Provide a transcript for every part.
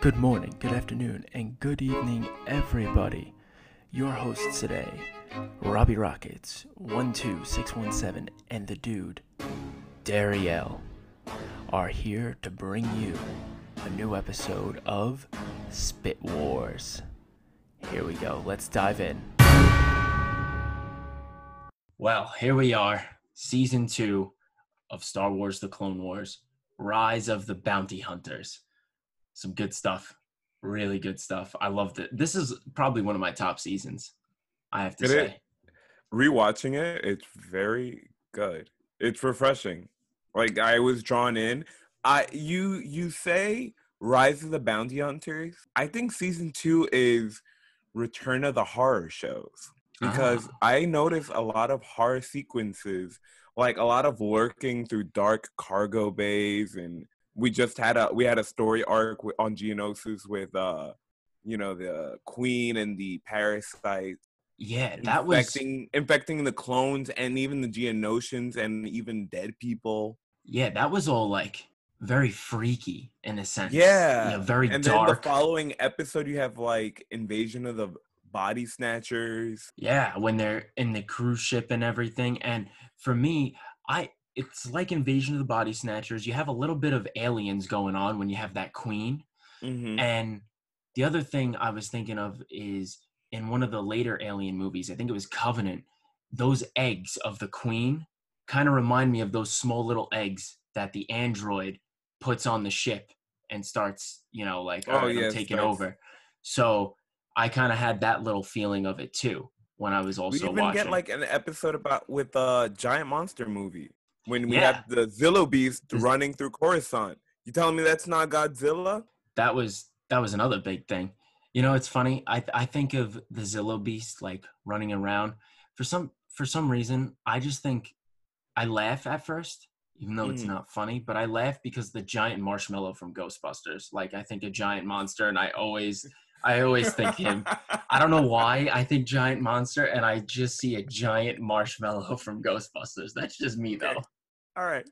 Good morning, good afternoon, and good evening, everybody. Your hosts today, Robbie Rockets, 12617, and the dude, Dariel, are here to bring you a new episode of Spit Wars. Here we go, let's dive in. Well, here we are, Season 2 of Star Wars The Clone Wars, Rise of the Bounty Hunters. Some good stuff, really good stuff. I loved it. This is probably one of my top seasons, I have to say. Rewatching it, it's very good. It's refreshing. Like, I was drawn in. You say Rise of the Bounty Hunters. I think Season 2 is Return of the Horror Shows. Because I notice a lot of horror sequences, like a lot of lurking through dark cargo bays, and we just had a story arc on Geonosis with, the queen and the parasites. Yeah, that infecting the clones and even the Geonosians and even dead people. Yeah, that was all like very freaky in a sense. Yeah, very and dark. And then the following episode, you have like invasion of the body snatchers. Yeah, when they're in the cruise ship and everything. And for me, it's like Invasion of the Body Snatchers. You have a little bit of aliens going on when you have that queen. Mm-hmm. And the other thing I was thinking of is in one of the later Alien movies, I think it was Covenant, those eggs of the queen kind of remind me of those small little eggs that the android puts on the ship and starts, I'm taking over. So I kind of had that little feeling of it too when I was also watching. We even get like an episode with a giant monster movie. When we have the Zillow Beast running through Coruscant. You telling me that's not Godzilla? That was another big thing. You know, it's funny. I think of the Zillow Beast like running around. For some reason, I just think I laugh at first, even though it's not funny. But I laugh because the giant marshmallow from Ghostbusters. Like, I think a giant monster, and I always think him. I don't know why. I think giant monster, and I just see a giant marshmallow from Ghostbusters. That's just me, though. All right.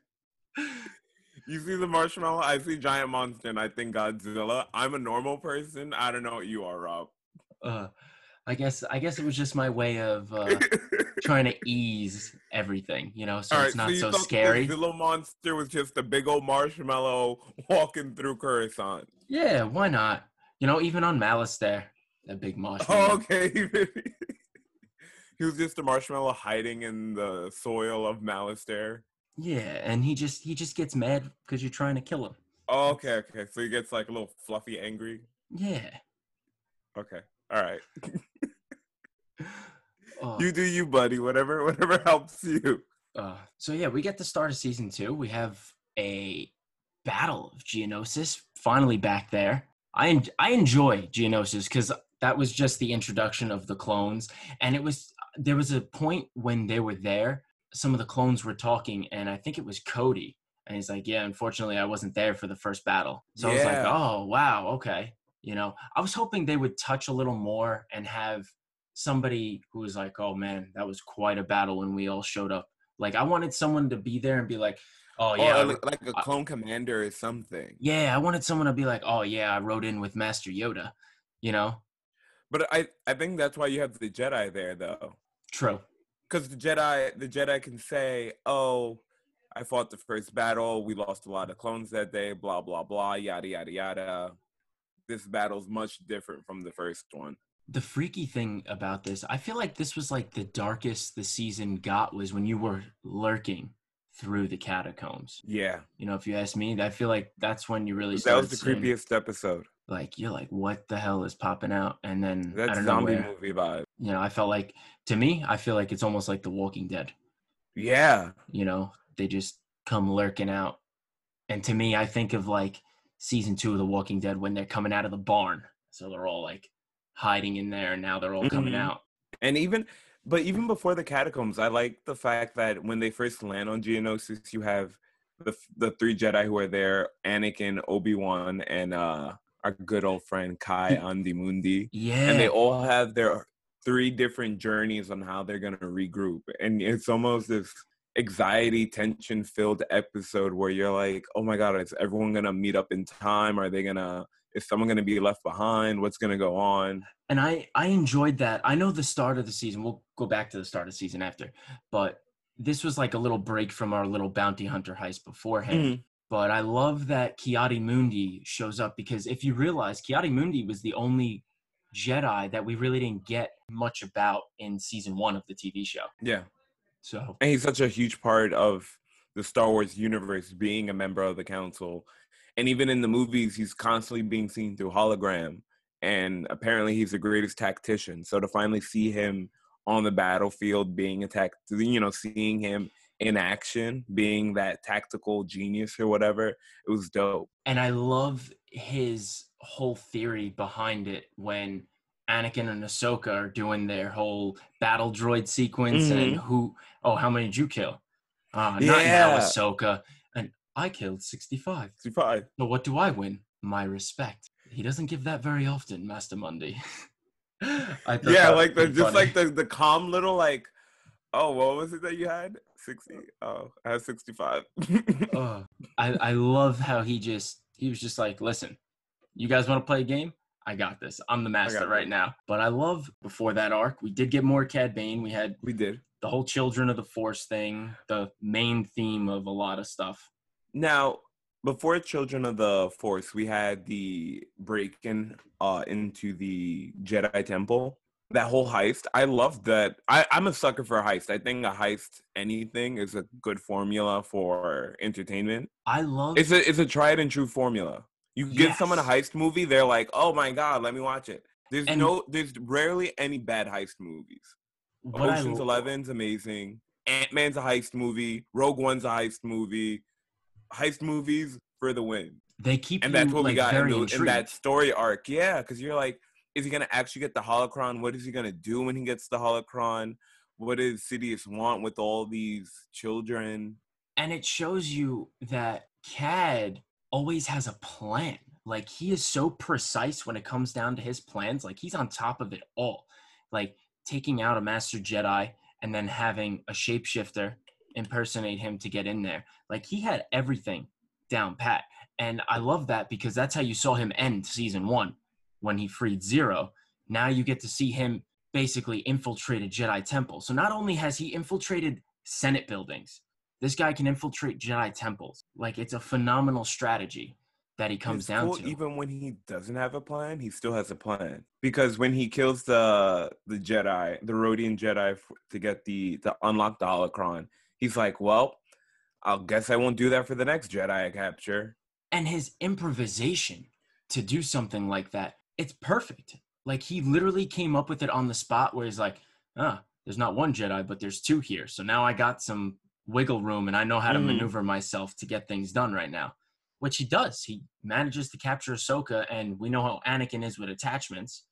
You see the marshmallow, I see giant monster, and I think Godzilla. I'm a normal person. I don't know what you are, Rob. I guess it was just my way of trying to ease everything, so right, it's not so scary. The Zillow monster was just a big old marshmallow walking through Coruscant. Yeah, why not? Even on Malastare, that big marshmallow. Oh, okay. He was just a marshmallow hiding in the soil of Malastare. Yeah, and he just gets mad because you're trying to kill him. Oh, okay. So he gets like a little fluffy angry? Yeah. Okay. All right. You do you, buddy. Whatever helps you. So yeah, we get the start of Season 2. We have a battle of Geonosis, finally back there. I enjoy Geonosis because that was just the introduction of the clones, and there was a point when they were there, some of the clones were talking, and I think it was Cody, and he's like, yeah, unfortunately I wasn't there for the first battle. So yeah. I was like, oh wow, okay. I was hoping they would touch a little more and have somebody who was like, oh man, that was quite a battle when we all showed up. Like, I wanted someone to be there and be like, oh, yeah. Like a clone commander or something. Yeah, I wanted someone to be like, oh, yeah, I rode in with Master Yoda, But I think that's why you have the Jedi there, though. True. Because the Jedi can say, oh, I fought the first battle. We lost a lot of clones that day, blah, blah, blah, yada, yada, yada. This battle's much different from the first one. The freaky thing about this, I feel like this was like the darkest the season got was when you were lurking through the catacombs. Yeah. If you ask me, I feel like that's when you really started. That was the creepiest episode. Like, you're like, what the hell is popping out? And then that's, I don't know, zombie where, movie vibe. I felt like, to me, I feel like it's almost like The Walking Dead. Yeah. They just come lurking out. And to me, I think of like Season 2 of The Walking Dead when they're coming out of the barn. So they're all like hiding in there, and now they're all coming out. And even before the catacombs, I like the fact that when they first land on Geonosis, you have the three Jedi who are there, Anakin, Obi-Wan, and our good old friend Ki-Adi Mundi. Yeah. And they all have their three different journeys on how they're going to regroup. And it's almost this anxiety, tension-filled episode where you're like, oh my God, is everyone going to meet up in time? Are they going to Is someone going to be left behind? What's going to go on? And I enjoyed that. I know the start of the season, we'll go back to the start of the season after, but this was like a little break from our little bounty hunter heist beforehand. Mm-hmm. But I love that Ki-Adi Mundi shows up, because if you realize, Ki-Adi Mundi was the only Jedi that we really didn't get much about in season one of the TV show. Yeah. So, and he's such a huge part of the Star Wars universe, being a member of the Council. And even in the movies, he's constantly being seen through hologram. And apparently he's the greatest tactician. So to finally see him on the battlefield being attacked, you know, seeing him in action, being that tactical genius or whatever, it was dope. And I love his whole theory behind it when Anakin and Ahsoka are doing their whole battle droid sequence, mm-hmm. and how many did you kill? Not now, Ahsoka. And I killed 65. 65. So what do I win? My respect. He doesn't give that very often, Master Mundi. The calm little what was it that you had? 60. Oh, I have 65. I love how he was just like, listen, you guys want to play a game? I got this. I'm the master right now. But I love, before that arc, we did get more Cad Bane. We did the whole Children of the Force thing, the main theme of a lot of stuff. Now, before Children of the Force, we had the break-in into the Jedi Temple. That whole heist, I loved that. I'm a sucker for a heist. I think a heist, anything, is a good formula for entertainment. I love it. It's a tried and true formula. You give someone a heist movie, they're like, oh my God, let me watch it. There's rarely any bad heist movies. Ocean's 11's amazing. Ant-Man's a heist movie. Rogue One's a heist movie. Heist movies for the win. They keep and that's what we got in that story arc. Yeah, because you're like, is he going to actually get the Holocron? What is he going to do when he gets the Holocron? What does Sidious want with all these children? And it shows you that Cad always has a plan. Like, he is so precise when it comes down to his plans. Like, he's on top of it all. Like, taking out a Master Jedi and then having a shapeshifter impersonate him to get in there. Like, he had everything down pat. And I love that, because that's how you saw him end season one. When he freed Zero, now you get to see him basically infiltrate a Jedi temple. So not only has he infiltrated Senate buildings, this guy can infiltrate Jedi temples. Like, it's a phenomenal strategy that he comes down to. Even when he doesn't have a plan, he still has a plan. Because when he kills the Jedi, the Rodian Jedi, to get to unlock the Holocron, he's like, well, I'll guess I won't do that for the next Jedi I capture. And his improvisation to do something like that, it's perfect. Like, he literally came up with it on the spot, where he's like, there's not one Jedi, but there's two here. So now I got some wiggle room, and I know how to maneuver myself to get things done right now, which he does. He manages to capture Ahsoka, and we know how Anakin is with attachments.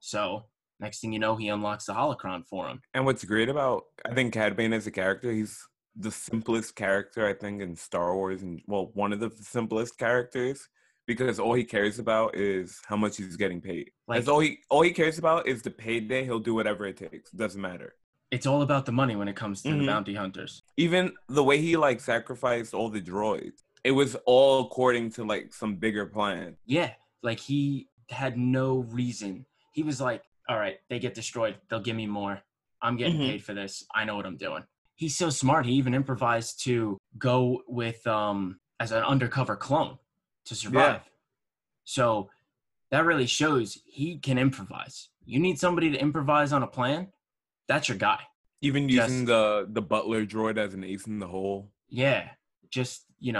So next thing you know, he unlocks the Holocron for him. And what's great about, I think, Cad Bane as a character, he's the simplest character, I think, in Star Wars, and one of the simplest characters. Because all he cares about is how much he's getting paid. Like, all he cares about is the payday. He'll do whatever it takes. It doesn't matter. It's all about the money when it comes to the bounty hunters. Even the way he sacrificed all the droids, it was all according to some bigger plan. Yeah, he had no reason. He was like, all right, they get destroyed, they'll give me more. I'm getting paid for this. I know what I'm doing. He's so smart. He even improvised to go with as an undercover clone to survive. Yeah. So that really shows he can improvise. You need somebody to improvise on a plan, that's your guy. Even using the butler droid as an ace in the hole. Yeah. Just, he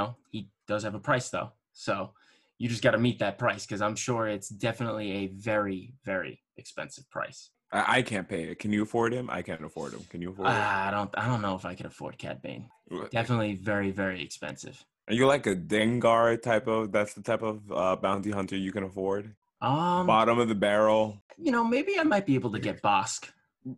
does have a price though. So you just got to meet that price, because I'm sure it's definitely a very, very expensive price. I can't pay it. Can you afford him? I can't afford him. Can you afford him? I don't know if I can afford Cad Bane. Definitely very, very expensive. Are you like a Dengar type of, that's the type of bounty hunter you can afford? Bottom of the barrel. Maybe I might be able to get Bossk.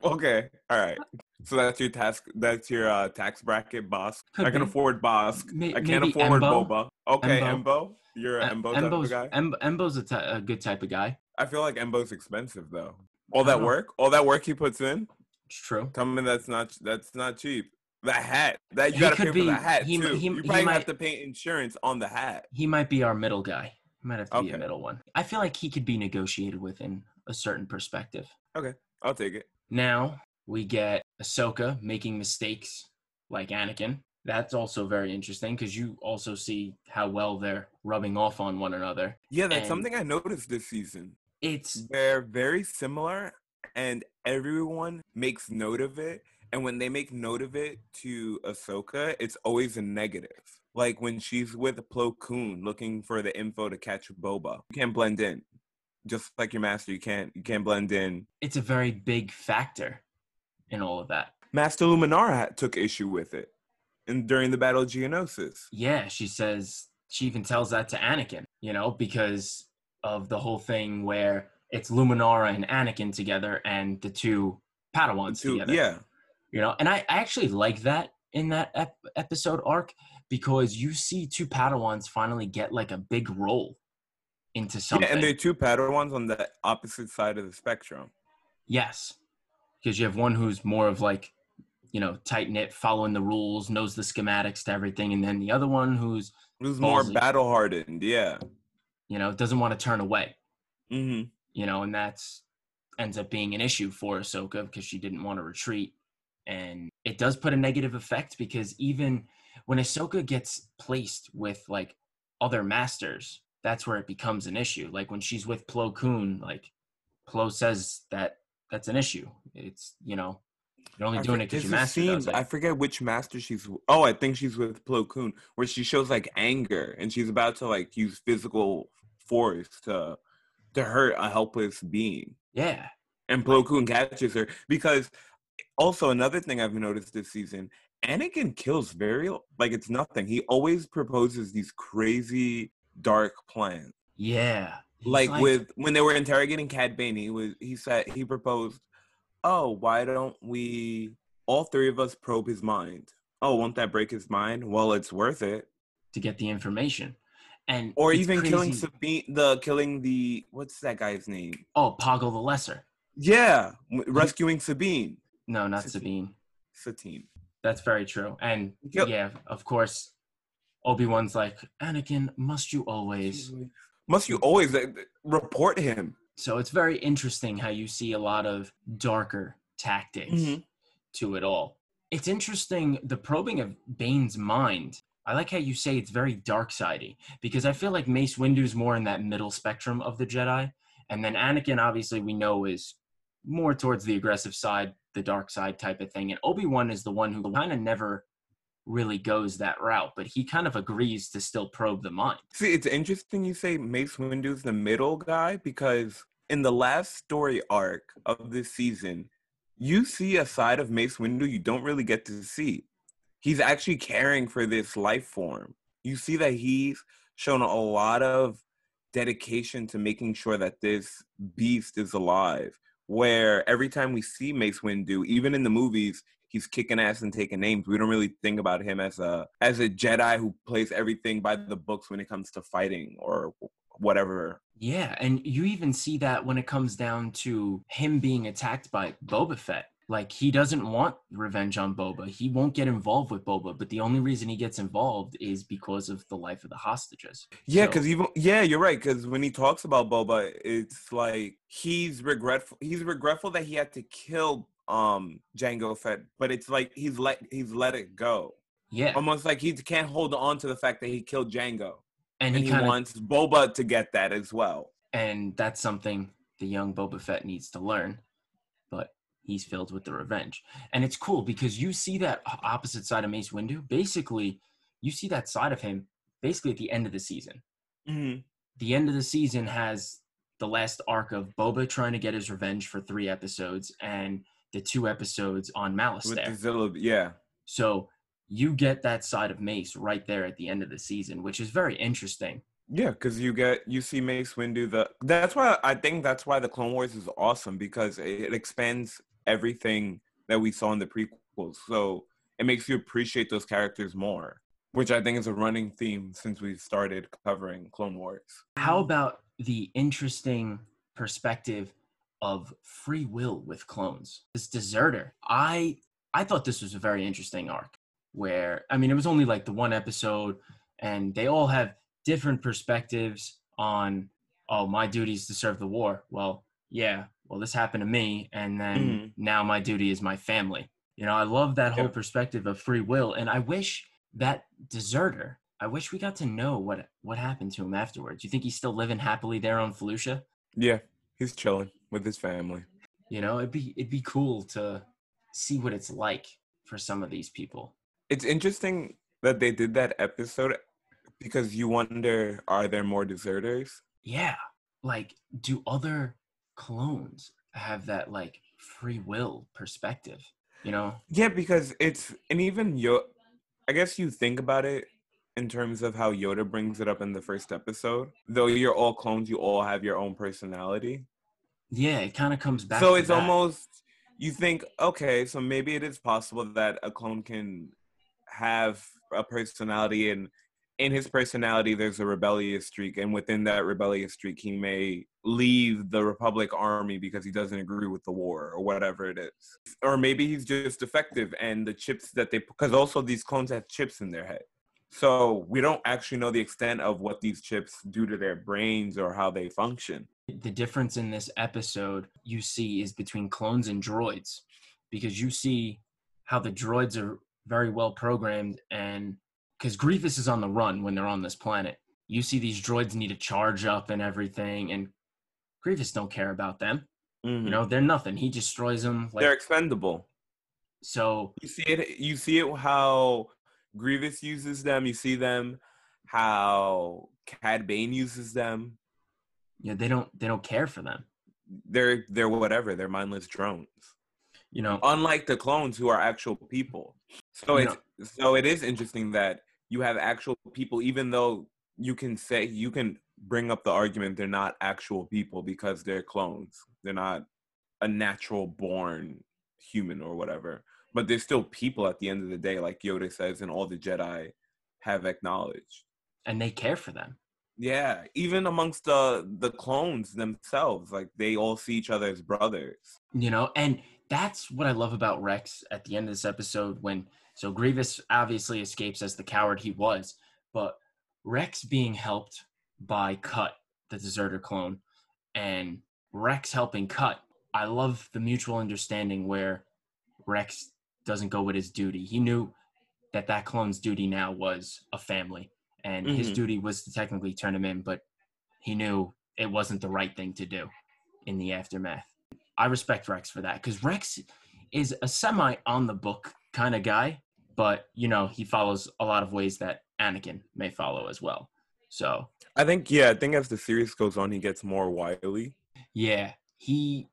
Okay. All right. So that's your task. That's your tax bracket, Bossk. I can afford Bossk. I can't afford Embo. Boba. Okay, Embo. You're an Embo type of guy? Embo's a good type of guy. I feel like Embo's expensive, though. All that work he puts in? It's true. Tell me that's not cheap. The hat. That you gotta pay for the hat, too. You probably have to pay insurance on the hat. He might be our middle guy. Might have to be a middle one. I feel like he could be negotiated with in a certain perspective. Okay, I'll take it. Now we get Ahsoka making mistakes like Anakin. That's also very interesting because you also see how well they're rubbing off on one another. Yeah, that's something I noticed this season. They're very similar and everyone makes note of it. And when they make note of it to Ahsoka, it's always a negative. Like when she's with Plo Koon looking for the info to catch Boba. You can't blend in. Just like your master, you can't blend in. It's a very big factor in all of that. Master Luminara took issue with it and during the Battle of Geonosis. Yeah, she even tells that to Anakin, because of the whole thing where it's Luminara and Anakin together and the two Padawans together. Yeah. And I actually like that in that episode arc because you see two Padawans finally get like a big role into something. Yeah, and they're two Padawans on the opposite side of the spectrum. Yes, because you have one who's more of like, tight-knit, following the rules, knows the schematics to everything, and then the other one who's more battle-hardened, yeah. Doesn't want to turn away. Mm-hmm. And that's ends up being an issue for Ahsoka because she didn't want to retreat. And it does put a negative effect because even when Ahsoka gets placed with, like, other masters, that's where it becomes an issue. Like, when she's with Plo Koon, like, Plo says that that's an issue. It's, you're only doing it because your master does it. I forget which master she's – I think she's with Plo Koon, where she shows, like, anger. And she's about to, like, use physical force to hurt a helpless being. Yeah. And Plo Koon catches her because – also, another thing I've noticed this season, Anakin kills like it's nothing. He always proposes these crazy, dark plans. Yeah. Like when they were interrogating Cad Bane, he proposed, why don't we, all three of us probe his mind? Oh, won't that break his mind? Well, it's worth it. To get the information. Or even crazy. Killing Sabine, what's that guy's name? Oh, Poggle the Lesser. Yeah, rescuing Sabine. No, not Satine. Satine. That's very true. And yeah, of course, Obi-Wan's like, Anakin, must you always report him? So it's very interesting how you see a lot of darker tactics to it all. It's interesting, the probing of Bane's mind. I like how you say it's very dark-sidey because I feel like Mace Windu's more in that middle spectrum of the Jedi. And then Anakin, obviously, we know is more towards the aggressive side, the dark side type of thing. And Obi-Wan is the one who kind of never really goes that route, but he kind of agrees to still probe the mind. See, it's interesting you say Mace Windu's the middle guy because in the last story arc of this season, you see a side of Mace Windu you don't really get to see. He's actually caring for this life form. You see that he's shown a lot of dedication to making sure that this beast is alive. Where every time we see Mace Windu, even in the movies, he's kicking ass and taking names. We don't really think about him as a Jedi who plays everything by the books when it comes to fighting or whatever. Yeah, and you even see that when it comes down to him being attacked by Boba Fett. Like, he doesn't want revenge on Boba. He won't get involved with Boba, but the only reason he gets involved is because of the life of the hostages. Yeah, you're right, because when he talks about Boba, it's like he's regretful. He's regretful that he had to kill Jango Fett, but it's like he's let it go. Yeah. Almost like he can't hold on to the fact that he killed Jango. And he wants Boba to get that as well. And that's something the young Boba Fett needs to learn. He's filled with the revenge. And it's cool because you see that opposite side of Mace Windu. Basically, you see that side of him basically at the end of the season. Mm-hmm. The end of the season has the last arc of Boba trying to get his revenge for 3 episodes and the 2 episodes on Malastare. With the Zillow, yeah. So you get that side of Mace right there at the end of the season, which is very interesting. Yeah, because you see Mace Windu. That's why the Clone Wars is awesome because it expands everything that we saw in the prequels, so it makes you appreciate those characters more, which I think is a running theme since we started covering Clone Wars. How about the interesting perspective of free will with clones? This deserter, I thought this was a very interesting arc where, I mean, it was only like the 1 episode, and they all have different perspectives on, oh, my duty is to serve the war. Well, yeah, well, this happened to me, and then now my duty is my family. You know, I love that whole perspective of free will, and I wish that deserter, I wish we got to know what happened to him afterwards. You think he's still living happily there on Felucia? Yeah, he's chilling with his family. You know, it'd be cool to see what it's like for some of these people. It's interesting that they did that episode because you wonder, are there more deserters? Yeah. Like, do other clones have that, like, free will perspective, you know? Yeah, because it's, and even I guess you think about it in terms of how Yoda brings it up in the first episode. Though you're all clones, you all have your own personality. Yeah, it kind of comes back. So it's almost, you think, okay, so maybe it is possible that a clone can have a personality, and in his personality there's a rebellious streak, and within that rebellious streak he may leave the Republic army because he doesn't agree with the war or whatever it is. Or maybe he's just defective, and the chips that they, because also these clones have chips in their head. So we don't actually know the extent of what these chips do to their brains or how they function. The difference in this episode you see is between clones and droids, because you see how the droids are very well programmed, and because Grievous is on the run when they're on this planet. You see these droids need to charge up and everything, and Grievous don't care about them. You know, they're nothing. He destroys them. Like, they're expendable. So you see it how Grievous uses them. You see them how Cad Bane uses them. Yeah, they don't care for them. They're whatever. They're mindless drones. You know, unlike the clones who are actual people. So it is interesting that you have actual people, even though you can bring up the argument they're not actual people because they're clones. They're not a natural born human or whatever. But they're still people at the end of the day, like Yoda says, and all the Jedi have acknowledged. And they care for them. Yeah, even amongst the clones themselves, like they all see each other as brothers. You know, and that's what I love about Rex at the end of this episode when, so Grievous obviously escapes as the coward he was, but Rex being helped by Cut, the deserter clone, and Rex helping Cut, I love the mutual understanding where Rex doesn't go with his duty. He knew that clone's duty now was a family, and his duty was to technically turn him in, but he knew it wasn't the right thing to do in the aftermath. I respect Rex for that, because Rex is a semi-on-the-book kind of guy, but, you know, he follows a lot of ways that Anakin may follow as well. So I think as the series goes on, he gets more wily. Yeah, he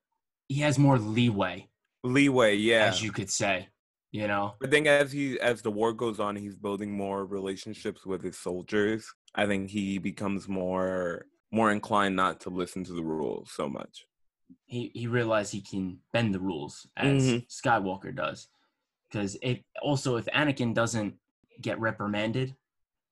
has more leeway. Leeway, yeah. As you could say, you know. I think as the war goes on, he's building more relationships with his soldiers. I think he becomes more inclined not to listen to the rules so much. He realized he can bend the rules, as Skywalker does. Because it also, if Anakin doesn't get reprimanded,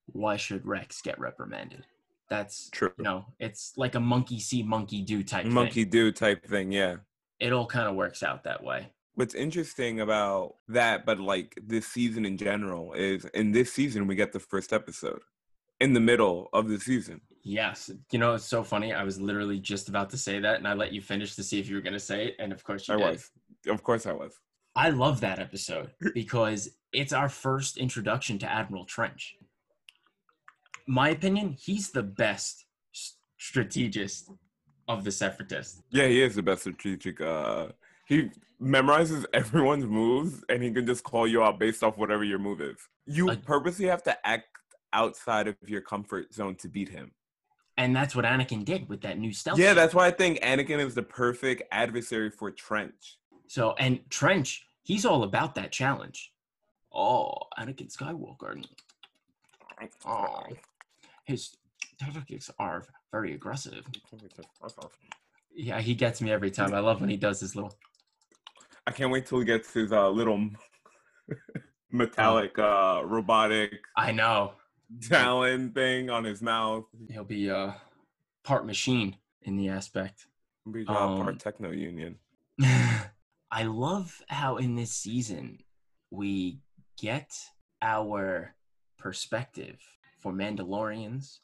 why should Rex get reprimanded? That's true. You know, it's like a monkey see, monkey do type thing. Monkey do type thing, yeah. It all kind of works out that way. What's interesting about that, but like this season in general, is in this season we get the first episode in the middle of the season. Yes. You know, it's so funny. I was literally just about to say that, and I let you finish to see if you were going to say it. And of course you did. Of course I was. I love that episode because it's our first introduction to Admiral Trench. My opinion, he's the best strategist of the Separatists. Yeah, he is the best strategic. He memorizes everyone's moves, and he can just call you out based off whatever your move is. You purposely have to act outside of your comfort zone to beat him. And that's what Anakin did with that new stealth. Yeah, that's why I think Anakin is the perfect adversary for Trench. So, and Trench, he's all about that challenge. Oh, Anakin Skywalker. Oh, his tactics are very aggressive. Yeah, he gets me every time. I love when he does his little... I can't wait till he gets his little metallic robotic... I know. Talon thing on his mouth. He'll be part machine in the aspect. He'll be part techno union. I love how in this season we get our perspective for Mandalorians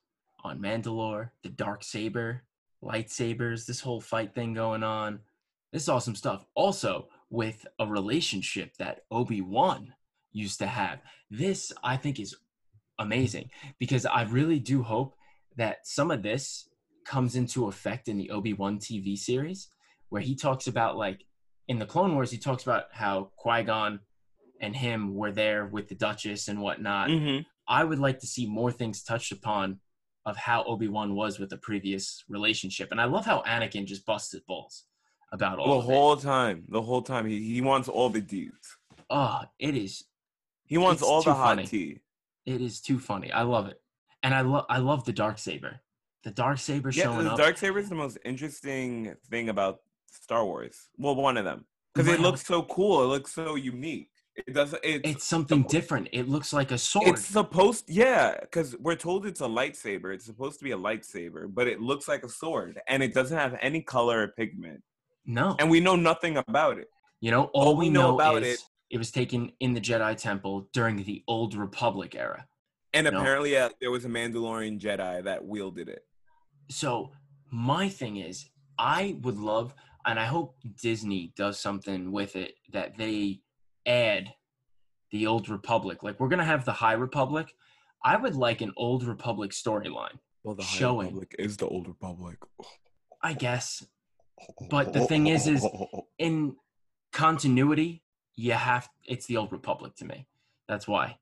on Mandalore, the Darksaber, lightsabers, this whole fight thing going on. This is awesome stuff. Also, with a relationship that Obi-Wan used to have. This, I think, is amazing because I really do hope that some of this comes into effect in the Obi-Wan TV series where he talks about, like, in the Clone Wars, he talks about how Qui-Gon and him were there with the Duchess and whatnot. Mm-hmm. I would like to see more things touched upon of how Obi-Wan was with the previous relationship. And I love how Anakin just busted balls about all of it. The whole time. He wants all the deeds. Oh, it is. He wants all the hot tea. It is too funny. I love it. And I love the Darksaber. The Darksaber showing up. Yeah, the Darksaber is the most interesting thing about Star Wars. Well, one of them. Because it looks so cool. It looks so unique. It's something different. It looks like a sword. It's supposed, yeah, because we're told it's a lightsaber. It's supposed to be a lightsaber, but it looks like a sword, and it doesn't have any color or pigment. No. And we know nothing about it. You know, all we know about it. It was taken in the Jedi Temple during the Old Republic era. And apparently there was a Mandalorian Jedi that wielded it. So my thing is, I would love, and I hope Disney does something with it, that they add the Old Republic. Like, we're going to have the High Republic. I would like an Old Republic storyline. Well, the High Republic is the Old Republic. I guess. But the thing is in continuity, it's the Old Republic to me. That's why.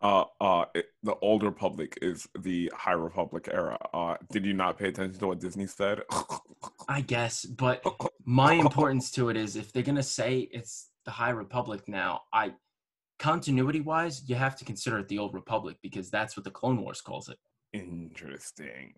The Old Republic is the High Republic era. Did you not pay attention to what Disney said? I guess, but my importance to it is if they're going to say it's the High Republic now, continuity-wise, you have to consider it the Old Republic because that's what the Clone Wars calls it. Interesting.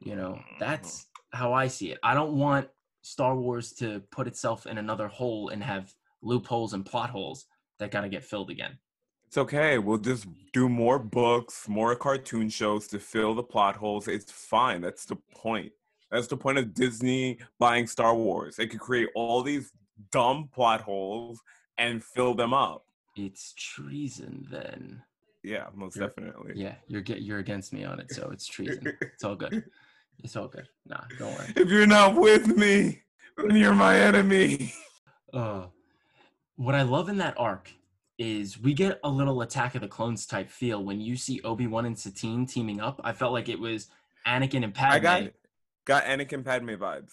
You know, that's how I see it. I don't want Star Wars to put itself in another hole and have loopholes and plot holes that gotta get filled again. It's okay. We'll just do more books, more cartoon shows to fill the plot holes. It's fine. That's the point. That's the point of Disney buying Star Wars. It could create all these dumb plot holes and fill them up. It's treason then. Yeah, definitely. Yeah, you're against me on it, so it's treason. It's all good. It's all good. Nah, don't worry. If you're not with me, then you're my enemy. What I love in that arc is we get a little Attack of the Clones type feel when you see Obi-Wan and Satine teaming up. I felt like it was Anakin and Padme. I got Anakin Padme vibes.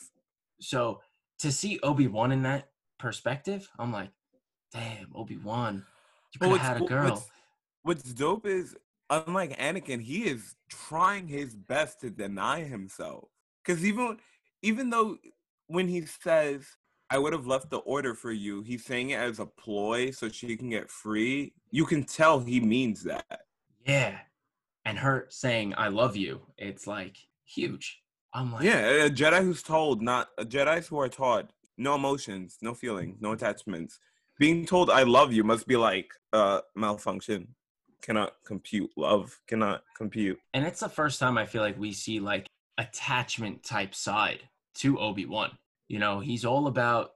So to see Obi-Wan in that perspective, I'm like, damn, Obi-Wan, you could have had a girl. What's dope is, unlike Anakin, he is trying his best to deny himself. Because even though when he says, I would have left the order for you, he's saying it as a ploy so she can get free. You can tell he means that. Yeah. And her saying, I love you, it's like huge. I'm like, yeah, a Jedi who's told, not a Jedi who are taught no emotions, no feelings, no attachments. Being told I love you must be like malfunction. Cannot compute love, cannot compute. And it's the first time I feel like we see like attachment type side to Obi-Wan. You know, he's all about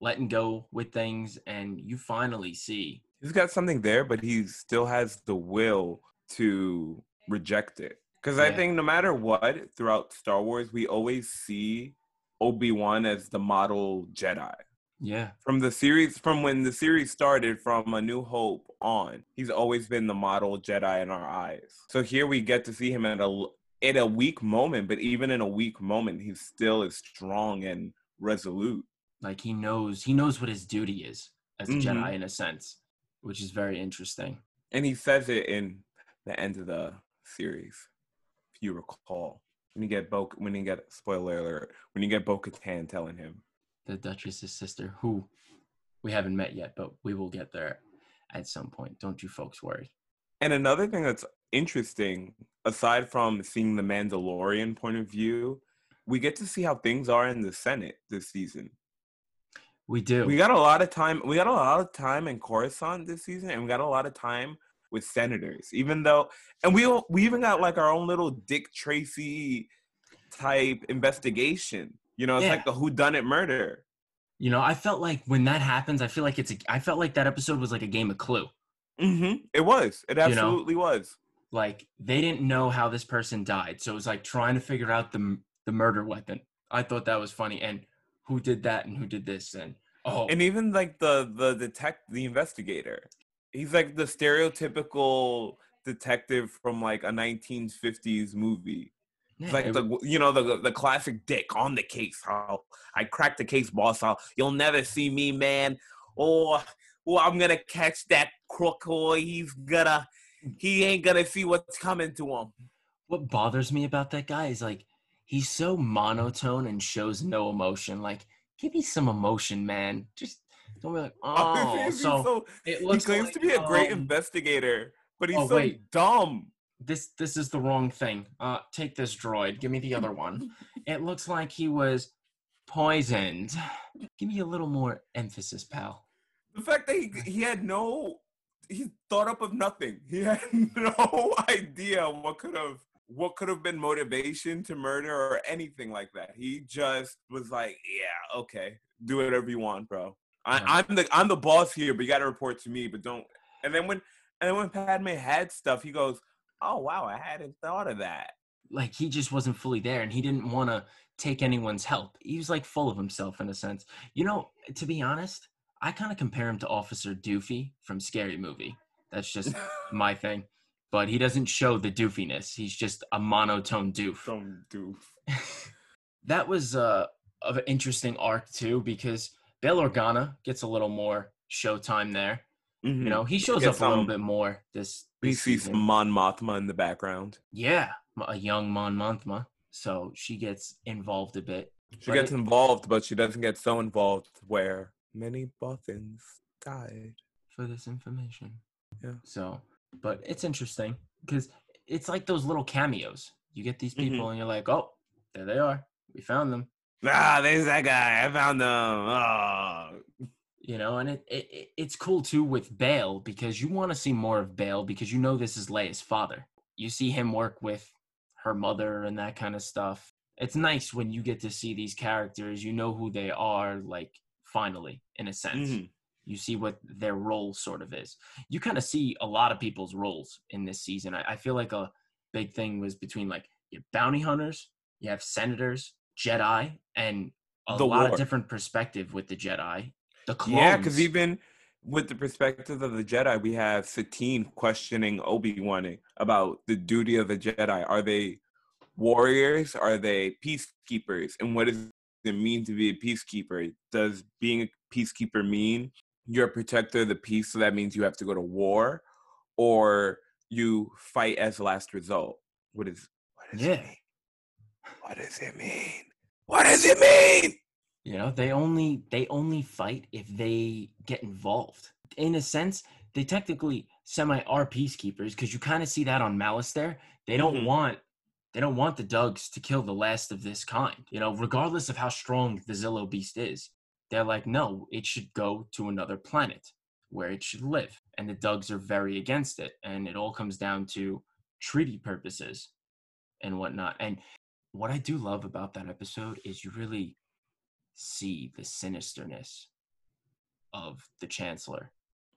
letting go with things, and you finally see he's got something there, but he still has the will to reject it. Because I think no matter what, throughout Star Wars, we always see Obi-Wan as the model Jedi. Yeah. From when the series started, from A New Hope on, he's always been the model Jedi in our eyes. So here we get to see him at a weak moment, but even in a weak moment, he still is strong and resolute. Like he knows what his duty is as a Jedi in a sense, which is very interesting. And he says it in the end of the series, if you recall, spoiler alert, when you get Bo-Katan telling him. The Duchess's sister, who we haven't met yet, but we will get there at some point. Don't you folks worry. And another thing that's interesting, aside from seeing the Mandalorian point of view, we get to see how things are in the Senate this season. We do. We got a lot of time. We got a lot of time in Coruscant this season, and we got a lot of time with senators. Even though, and we even got like our own little Dick Tracy type investigation. You know, it's like the whodunit murder. You know, I felt like when that happens, I felt like that episode was like a game of Clue. Mm-hmm. It was. It absolutely was. like, they didn't know how this person died. So it was like trying to figure out the murder weapon. I thought that was funny. And who did that and who did this? And and even like the investigator, he's like the stereotypical detective from like a 1950s movie. It's like the classic dick on the case. Oh, I cracked the case, boss. Oh, you'll never see me, man. Or I'm gonna catch that crook. Or he ain't gonna see what's coming to him. What bothers me about that guy is like he's so monotone and shows no emotion. Like, give me some emotion, man. Just don't be like, he claims to be a great investigator, but he's dumb. This is the wrong thing. Take this droid. Give me the other one. It looks like he was poisoned. Give me a little more emphasis, pal. The fact that he thought up of nothing. He had no idea what could have been motivation to murder or anything like that. He just was like, yeah, okay, do whatever you want, bro. I'm the boss here, but you got to report to me. But don't. And then when Padme had stuff, he goes, oh, wow, I hadn't thought of that. Like, he just wasn't fully there, and he didn't want to take anyone's help. He was, like, full of himself in a sense. You know, to be honest, I kind of compare him to Officer Doofy from Scary Movie. That's just my thing. But he doesn't show the doofiness. He's just a monotone doof. Some doof. That was an interesting arc, too, because Bail Organa gets a little more showtime there. Mm-hmm. You know, he shows up a little bit more this season. We see some Mon Mothma in the background. Yeah, a young Mon Mothma. So she gets involved a bit. But she doesn't get so involved where many Bothans died for this information. Yeah. So, but it's interesting because it's like those little cameos. You get these people and you're like, oh, there they are. We found them. Ah, there's that guy. I found them. Oh. You know, and it's cool, too, with Bail, because you want to see more of Bail because you know this is Leia's father. You see him work with her mother and that kind of stuff. It's nice when you get to see these characters. You know who they are, like, finally, in a sense. Mm-hmm. You see what their role sort of is. You kind of see a lot of people's roles in this season. I feel like a big thing was between, like, you have bounty hunters, you have senators, Jedi, and a lot of different perspective with the Jedi. The clones. Yeah, because even with the perspective of the Jedi, we have Satine questioning Obi-Wan about the duty of the Jedi. Are they warriors? Are they peacekeepers? And what does it mean to be a peacekeeper? Does being a peacekeeper mean you're a protector of the peace, so that means you have to go to war? Or you fight as a last result? What does it mean? What does it mean? You know, they only fight if they get involved. In a sense, they technically semi are peacekeepers because you kind of see that on Malastare. They don't want the Dugs to kill the last of this kind. You know, regardless of how strong the Zillow Beast is, they're like, no, it should go to another planet where it should live. And the Dugs are very against it, and it all comes down to treaty purposes and whatnot. And what I do love about that episode is you really see the sinisterness of the Chancellor,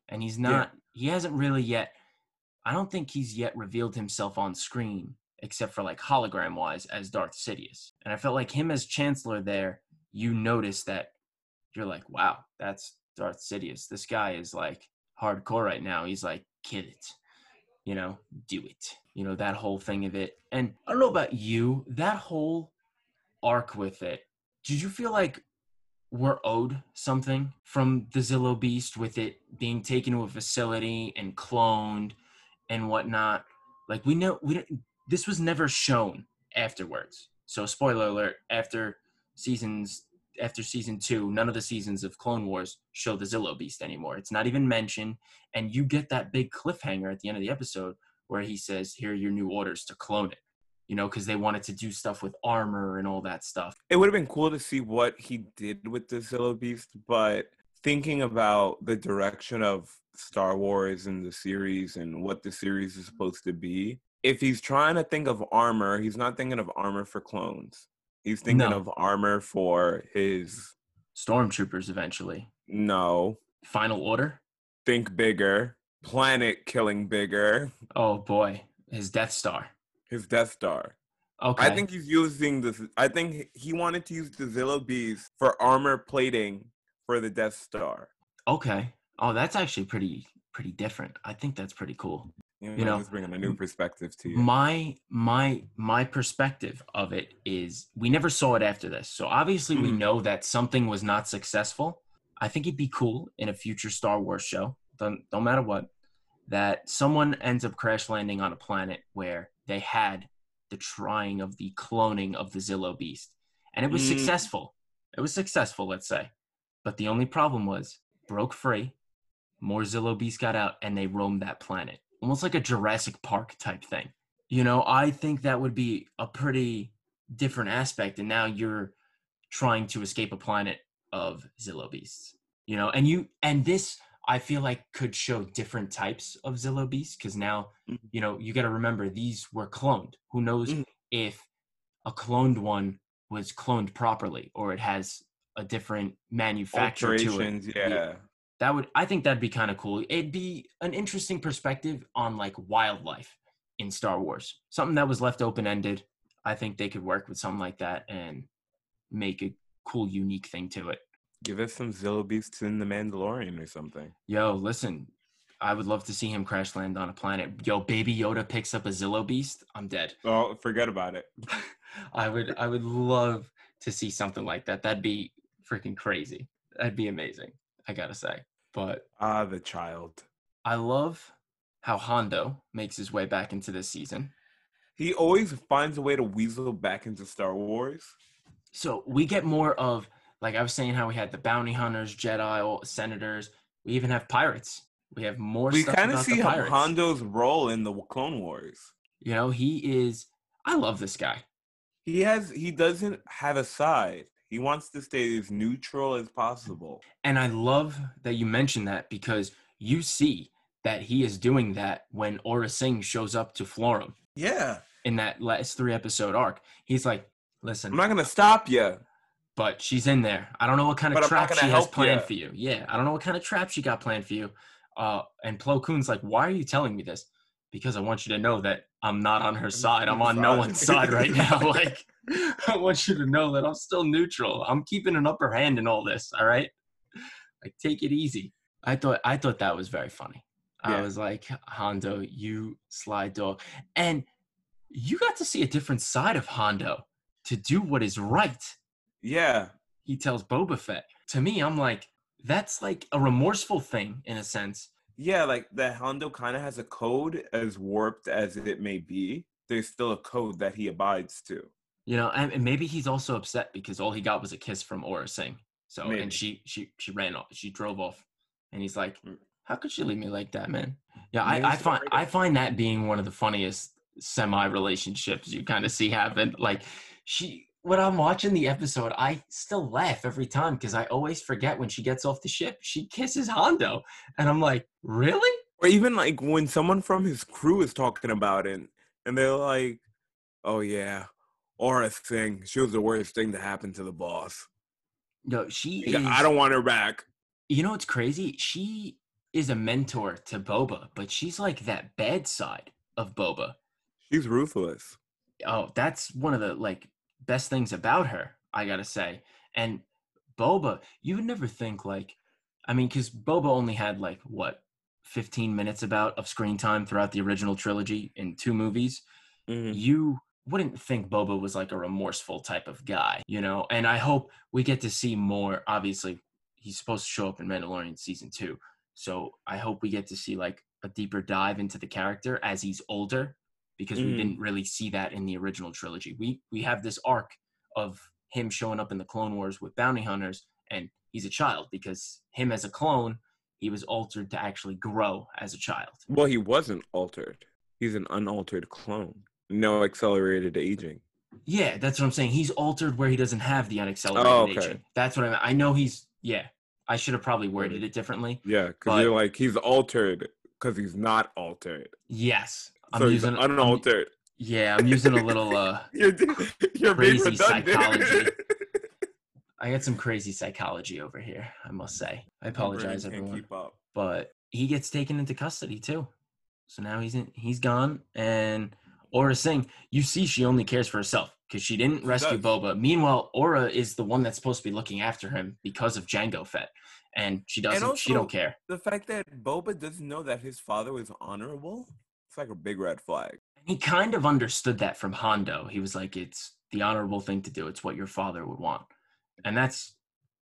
and he's not he hasn't really yet, I don't think he's yet revealed himself on screen except for like hologram wise as Darth Sidious. And I felt like him as Chancellor there, you notice that you're like, wow, that's Darth Sidious. This guy is like hardcore right now. He's like, kill it, you know, do it, you know, that whole thing of it. And I don't know about you, that whole arc with it, did you feel like we're owed something from the Zillow Beast with it being taken to a facility and cloned and whatnot? Like, we know this was never shown afterwards. So, spoiler alert, after season 2, none of the seasons of Clone Wars show the Zillow Beast anymore. It's not even mentioned. And you get that big cliffhanger at the end of the episode where he says, here are your new orders to clone it. You know, because they wanted to do stuff with armor and all that stuff. It would have been cool to see what he did with the Zillow Beast, but thinking about the direction of Star Wars and the series and what the series is supposed to be, if he's trying to think of armor, he's not thinking of armor for clones. He's thinking of armor for his... Stormtroopers, eventually. No. Final Order? Think bigger. Planet killing bigger. Oh, boy. his Death Star. His Death Star. Okay. I think he's using this. I think he wanted to use the Zillow Beast for armor plating for the Death Star. Okay. Oh, that's actually pretty different. I think that's pretty cool. You know, it's bringing a new perspective to you. My perspective of it is we never saw it after this. So obviously we know that something was not successful. I think it'd be cool in a future Star Wars show, don't matter what, that someone ends up crash landing on a planet where they had the trying of the cloning of the Zillow Beast. And it was successful. It was successful, let's say. But the only problem was broke free, more Zillow Beasts got out, and they roamed that planet. Almost like a Jurassic Park type thing. You know, I think that would be a pretty different aspect. And now you're trying to escape a planet of Zillow Beasts, you know, and this, I feel like, could show different types of Zillow Beasts. Cause now, you know, you got to remember these were cloned. Who knows if a cloned one was cloned properly or it has a different manufacture to it. Yeah. I think that'd be kind of cool. It'd be an interesting perspective on like wildlife in Star Wars. Something that was left open-ended. I think they could work with something like that and make a cool, unique thing to it. Give us some Zillow Beasts in The Mandalorian or something. Yo, listen, I would love to see him crash land on a planet. Yo, Baby Yoda picks up a Zillow Beast. I'm dead. Oh, forget about it. I would love to see something like that. That'd be freaking crazy. That'd be amazing. I gotta say, but the child. I love how Hondo makes his way back into this season. He always finds a way to weasel back into Star Wars. So we get more of, like I was saying, how we had the bounty hunters, Jedi, senators. We even have pirates. We have more. We kind of see Hondo's role in the Clone Wars. You know, he is. I love this guy. He doesn't have a side. He wants to stay as neutral as possible. And I love that you mentioned that because you see that he is doing that when Aurra Sing shows up to Florum. Yeah. In that last 3-episode arc. He's like, listen. I'm not going to stop you. But she's in there. I don't know what kind of trap she has planned for you. Yeah. I don't know what kind of trap she got planned for you. And Plo Koon's like, why are you telling me this? Because I want you to know that I'm not on her side. I'm on no one's side right now. Like, I want you to know that I'm still neutral. I'm keeping an upper hand in all this. All right, like take it easy. I thought that was very funny. Yeah. I was like, Hondo, you sly dog, and you got to see a different side of Hondo to do what is right. Yeah, he tells Boba Fett. To me, I'm like, that's like a remorseful thing in a sense. Yeah, like that Hondo kind of has a code, as warped as it may be. There's still a code that he abides to. You know, and maybe he's also upset because all he got was a kiss from Aurra Sing. So, maybe. And she ran off. She drove off. And he's like, how could she leave me like that, man? Yeah, I find that being one of the funniest semi-relationships you kind of see happen. Like, when I'm watching the episode, I still laugh every time because I always forget when she gets off the ship, she kisses Hondo. And I'm like, really? Or even like when someone from his crew is talking about it and they're like, oh yeah, Aurra Sing, she was the worst thing to happen to the boss. No, I don't want her back. You know what's crazy? She is a mentor to Boba, but she's like that bad side of Boba. She's ruthless. Oh, that's one of the best things about her, I gotta say. And Boba, you would never think because Boba only had 15 minutes of screen time throughout the original trilogy in 2 movies. You wouldn't think Boba was like a remorseful type of guy, you know? And I hope we get to see more. Obviously he's supposed to show up in Mandalorian season 2. So I hope we get to see like a deeper dive into the character as he's older, because we didn't really see that in the original trilogy. We have this arc of him showing up in the Clone Wars with bounty hunters, and he's a child because him as a clone, he was altered to actually grow as a child. Well, he wasn't altered. He's an unaltered clone. No accelerated aging. Yeah, that's what I'm saying. He's altered where he doesn't have the unaccelerated aging. That's what I mean. I know I should have probably worded it differently. Yeah, because you're like, he's altered because he's not altered. Yes. I'm using a little you're crazy psychology. I got some crazy psychology over here, I must say. I apologize, everyone. Keep up. But he gets taken into custody, too. So now he's gone, and Aurra Sing, you see she only cares for herself because she didn't rescue Boba. Meanwhile, Aurra is the one that's supposed to be looking after him because of Jango Fett, and she doesn't. And also, she don't care. The fact that Boba doesn't know that his father was honorable, it's like a big red flag. He kind of understood that from Hondo. He was like, it's the honorable thing to do. It's what your father would want. And that's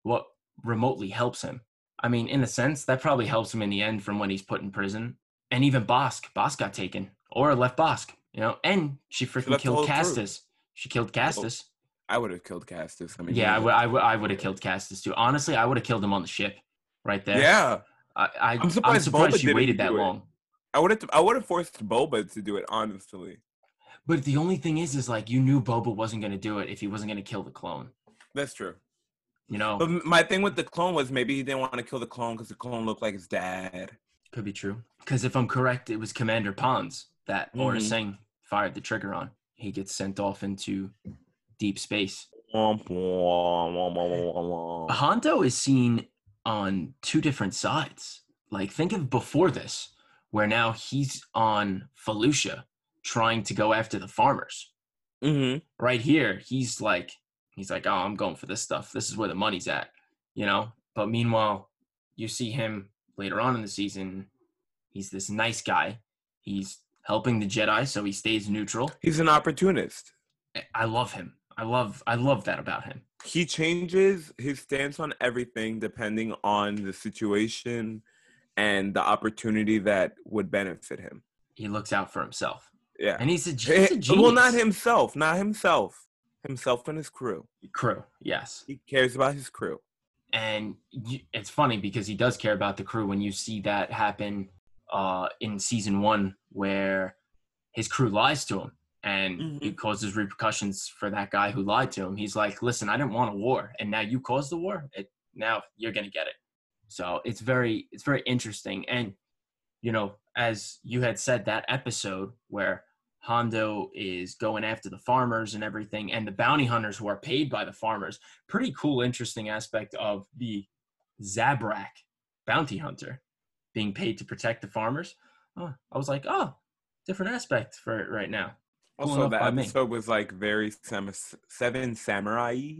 what remotely helps him. I mean, in a sense, that probably helps him in the end from when he's put in prison. And even Bossk. Bossk got taken. Or left Bossk. You know, and she freaking killed Castas. She killed Castas. I would have killed Castas. I mean, yeah, I would have killed Castas too. Honestly, I would have killed him on the ship right there. Yeah. I'm surprised she waited that long. I would have forced Boba to do it, honestly. But the only thing is like, you knew Boba wasn't going to do it if he wasn't going to kill the clone. That's true. You know? But my thing with the clone was maybe he didn't want to kill the clone because the clone looked like his dad. Could be true. Because if I'm correct, it was Commander Pons that Aurra Sing fired the trigger on. He gets sent off into deep space. Hondo is seen on two different sides. Like, think of before this, where now he's on Felucia trying to go after the farmers. Mm-hmm. Right here, he's like, oh, I'm going for this stuff. This is where the money's at, you know? But meanwhile, you see him later on in the season. He's this nice guy. He's helping the Jedi, so he stays neutral. He's an opportunist. I love him. I love that about him. He changes his stance on everything depending on the situation and the opportunity that would benefit him. He looks out for himself. Yeah. And he's a genius. Well, not himself. Himself and his crew. Crew, yes. He cares about his crew. And it's funny because he does care about the crew when you see that happen in season 1 where his crew lies to him. And it causes repercussions for that guy who lied to him. He's like, listen, I didn't want a war. And now you caused the war. Now you're going to get it. So it's very interesting. And, you know, as you had said, that episode where Hondo is going after the farmers and everything, and the bounty hunters who are paid by the farmers, pretty cool, interesting aspect of the Zabrak bounty hunter being paid to protect the farmers. Oh, I was like, oh, different aspect for it right now. Cool. Also, that episode was like very Seven Samurai.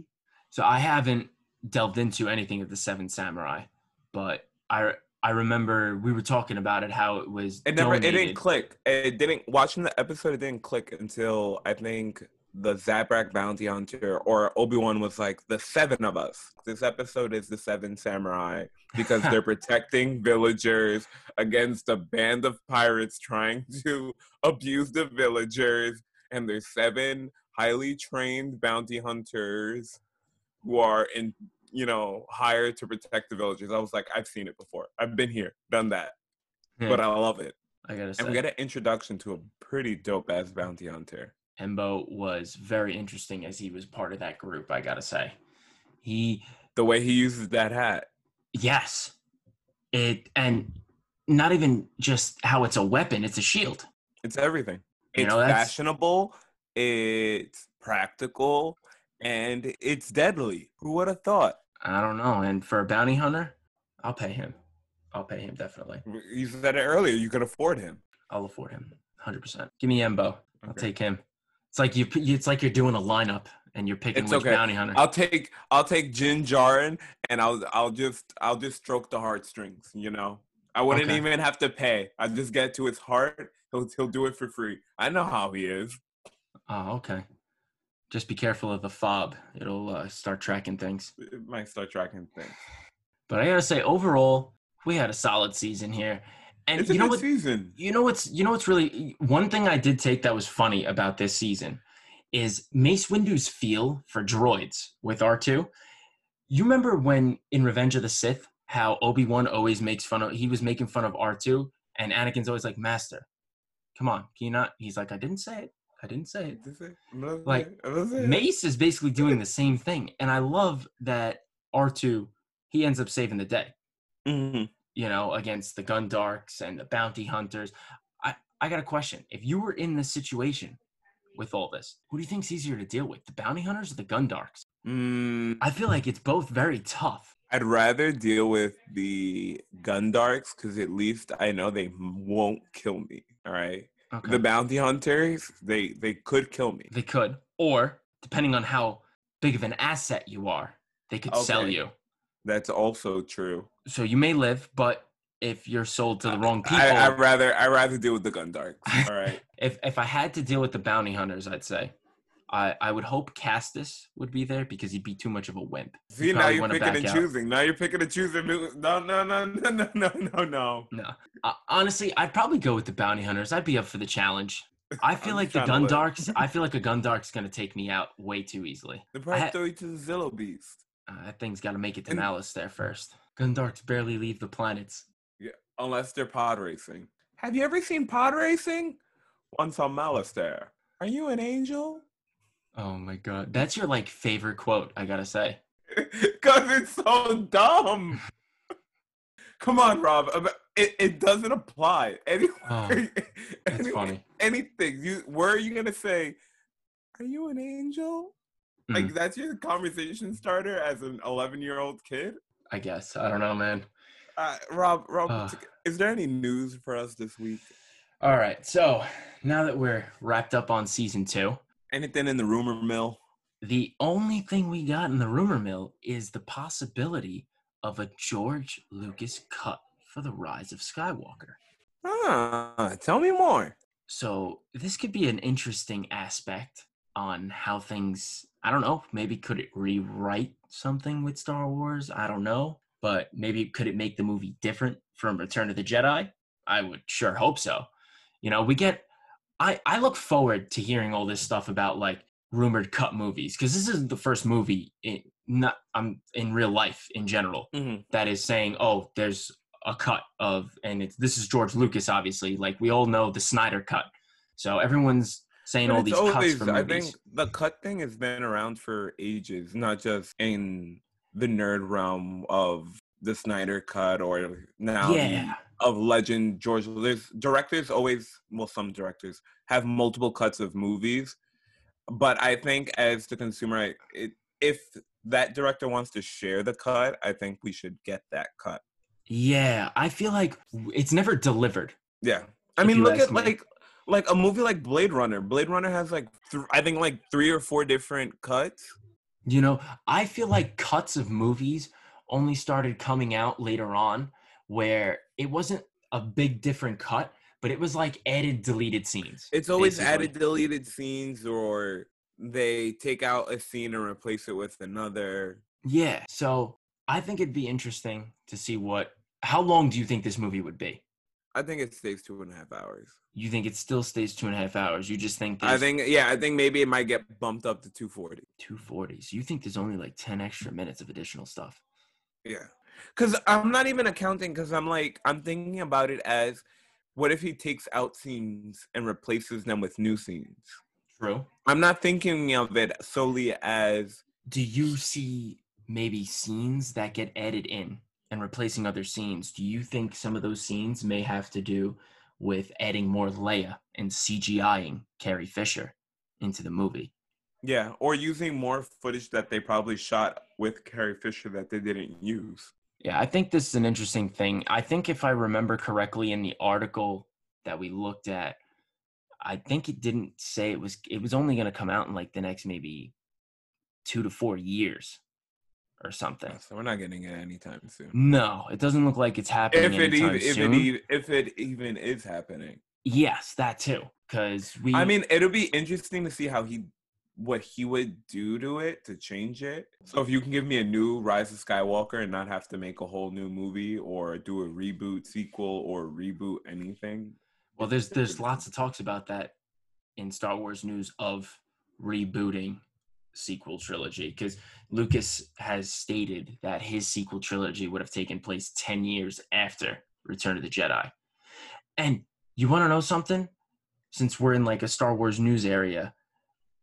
So I haven't delved into anything of the Seven Samurai. But I remember we were talking about it, how it was donated. It didn't click. Watching the episode, it didn't click until I think the Zabrak bounty hunter or Obi-Wan was like, the seven of us. This episode is the Seven Samurai because they're protecting villagers against a band of pirates trying to abuse the villagers. And there's seven highly trained bounty hunters who are in... you know, hired to protect the villagers. I was like, I've seen it before. I've been here, done that. Yeah. But I love it. I gotta say. And we got an introduction to a pretty dope-ass bounty hunter. Embo was very interesting as he was part of that group, I gotta say. The way he uses that hat. Yes. And not even just how it's a weapon, it's a shield. It's everything. It's fashionable, it's practical, and it's deadly. Who would have thought? I don't know. And for a bounty hunter, I'll pay him. I'll pay him, definitely. You said it earlier. You can afford him. I'll afford him, 100%. Give me Embo. Okay. I'll take him. It's like you're doing a lineup and you're picking bounty hunter. I'll take Din Djarin and I'll just stroke the heartstrings. You know, I wouldn't even have to pay. I just get to his heart. He'll do it for free. I know how he is. Oh, okay. Just be careful of the fob. It'll start tracking things. It might start tracking things. But I gotta say, overall, we had a solid season here. And it's a good season. You know what's really one thing I did take that was funny about this season is Mace Windu's feel for droids with R2. You remember when in Revenge of the Sith, how Obi-Wan always was making fun of R2, and Anakin's always like, Master, come on, can you not? He's like, I didn't say it. Like, Mace is basically doing the same thing. And I love that R2, he ends up saving the day, you know, against the Gundarks and the bounty hunters. I got a question. If you were in this situation with all this, who do you think is easier to deal with, the bounty hunters or the Gundarks? I feel like it's both very tough. I'd rather deal with the Gundarks because at least I know they won't kill me, all right? Okay. The bounty hunters, they could kill me. They could. Or, depending on how big of an asset you are, they could sell you. That's also true. So you may live, but if you're sold to the wrong people... I'd rather deal with the Gundarks, all right? If I had to deal with the bounty hunters, I'd say... I would hope Castas would be there because he'd be too much of a wimp. See, now you're picking and choosing. Now you're picking and choosing. No. No. Honestly, I'd probably go with the bounty hunters. I'd be up for the challenge. I feel like the Gundarks. I feel like a Gundark's gonna take me out way too easily. They probably throw you to the Zillow Beast. That thing's gotta make it to Malastare first. Gundarks barely leave the planets. Yeah, unless they're pod racing. Have you ever seen pod racing? Once on Malastare. Are you an angel? Oh my god, that's your like favorite quote, I gotta say. Because it's so dumb. Come on, Rob. It doesn't apply. That's funny. Anything. Where are you gonna say, are you an angel? Mm-hmm. Like, that's your conversation starter as an 11-year-old kid? I guess. I don't know, man. Rob, is there any news for us this week? All right, so now that we're wrapped up on season 2, anything in the rumor mill? The only thing we got in the rumor mill is the possibility of a George Lucas cut for The Rise of Skywalker. Ah, tell me more. So this could be an interesting aspect on how things, I don't know, maybe could it rewrite something with Star Wars? I don't know. But maybe could it make the movie different from Return of the Jedi? I would sure hope so. You know, we get... I look forward to hearing all this stuff about like rumored cut movies because this is the first movie in real life in general that is saying, oh, there's a cut of, and this is George Lucas, obviously. Like we all know the Snyder cut. So everyone's saying all these cuts from movies. I think the cut thing has been around for ages, not just in the nerd realm of the Snyder cut or now. Yeah. Of legend George Lucas. Directors always, well, some directors have multiple cuts of movies, but I think as the consumer, if that director wants to share the cut, I think we should get that cut. Yeah, I feel like it's never delivered. Yeah, I mean, look at like a movie like Blade Runner. Blade Runner has I think 3 or 4 different cuts. You know, I feel like cuts of movies only started coming out later on, where it wasn't a big different cut, but it was like added deleted scenes. It's always basically added deleted scenes, or they take out a scene and replace it with another. Yeah, so I think it'd be interesting to see how long do you think this movie would be? I think it stays 2.5 hours. You think it still stays 2.5 hours? You just think I think maybe it might get bumped up to 240. 240. So you think there's only like 10 extra minutes of additional stuff? Yeah. Because I'm not even accounting, because I'm thinking about it as, what if he takes out scenes and replaces them with new scenes? True. I'm not thinking of it solely as... Do you see maybe scenes that get added in and replacing other scenes? Do you think some of those scenes may have to do with adding more Leia and CGIing Carrie Fisher into the movie? Yeah, or using more footage that they probably shot with Carrie Fisher that they didn't use. Yeah, I think this is an interesting thing. I think if I remember correctly in the article that we looked at, I think it didn't say it was only going to come out in like the next maybe 2 to 4 years or something. Yeah, so we're not getting it anytime soon. No, it doesn't look like it's happening anytime soon. If it even is happening. Yes, that too. I mean, it'll be interesting to see what he would do to it to change it. So if you can give me a new Rise of Skywalker and not have to make a whole new movie or do a reboot, sequel, or reboot anything. Well, there's lots of talks about that in Star Wars news of rebooting sequel trilogy, because Lucas has stated that his sequel trilogy would have taken place 10 years after Return of the Jedi. And you want to know something? Since we're in like a Star Wars news area,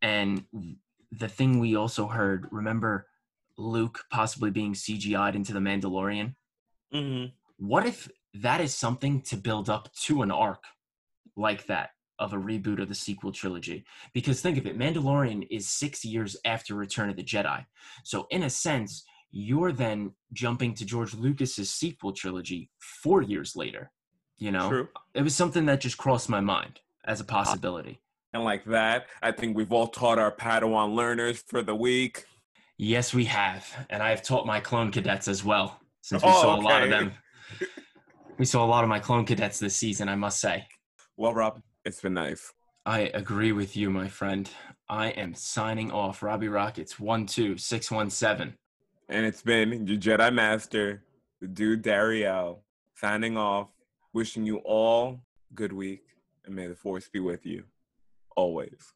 and the thing we also heard, remember Luke possibly being CGI'd into the Mandalorian? Mm-hmm. What if that is something to build up to an arc like that of a reboot of the sequel trilogy? Because think of it, Mandalorian is 6 years after Return of the Jedi. So in a sense, you're then jumping to George Lucas's sequel trilogy 4 years later. You know, true. It was something that just crossed my mind as a possibility. And like that, I think we've all taught our Padawan learners for the week. Yes, we have. And I have taught my clone cadets as well, since we saw a lot of them. We saw a lot of my clone cadets this season, I must say. Well, Rob, it's been nice. I agree with you, my friend. I am signing off. Robbie Rockets 12617. And it's been your Jedi Master, the dude Dariel, signing off, wishing you all good week, and may the Force be with you always.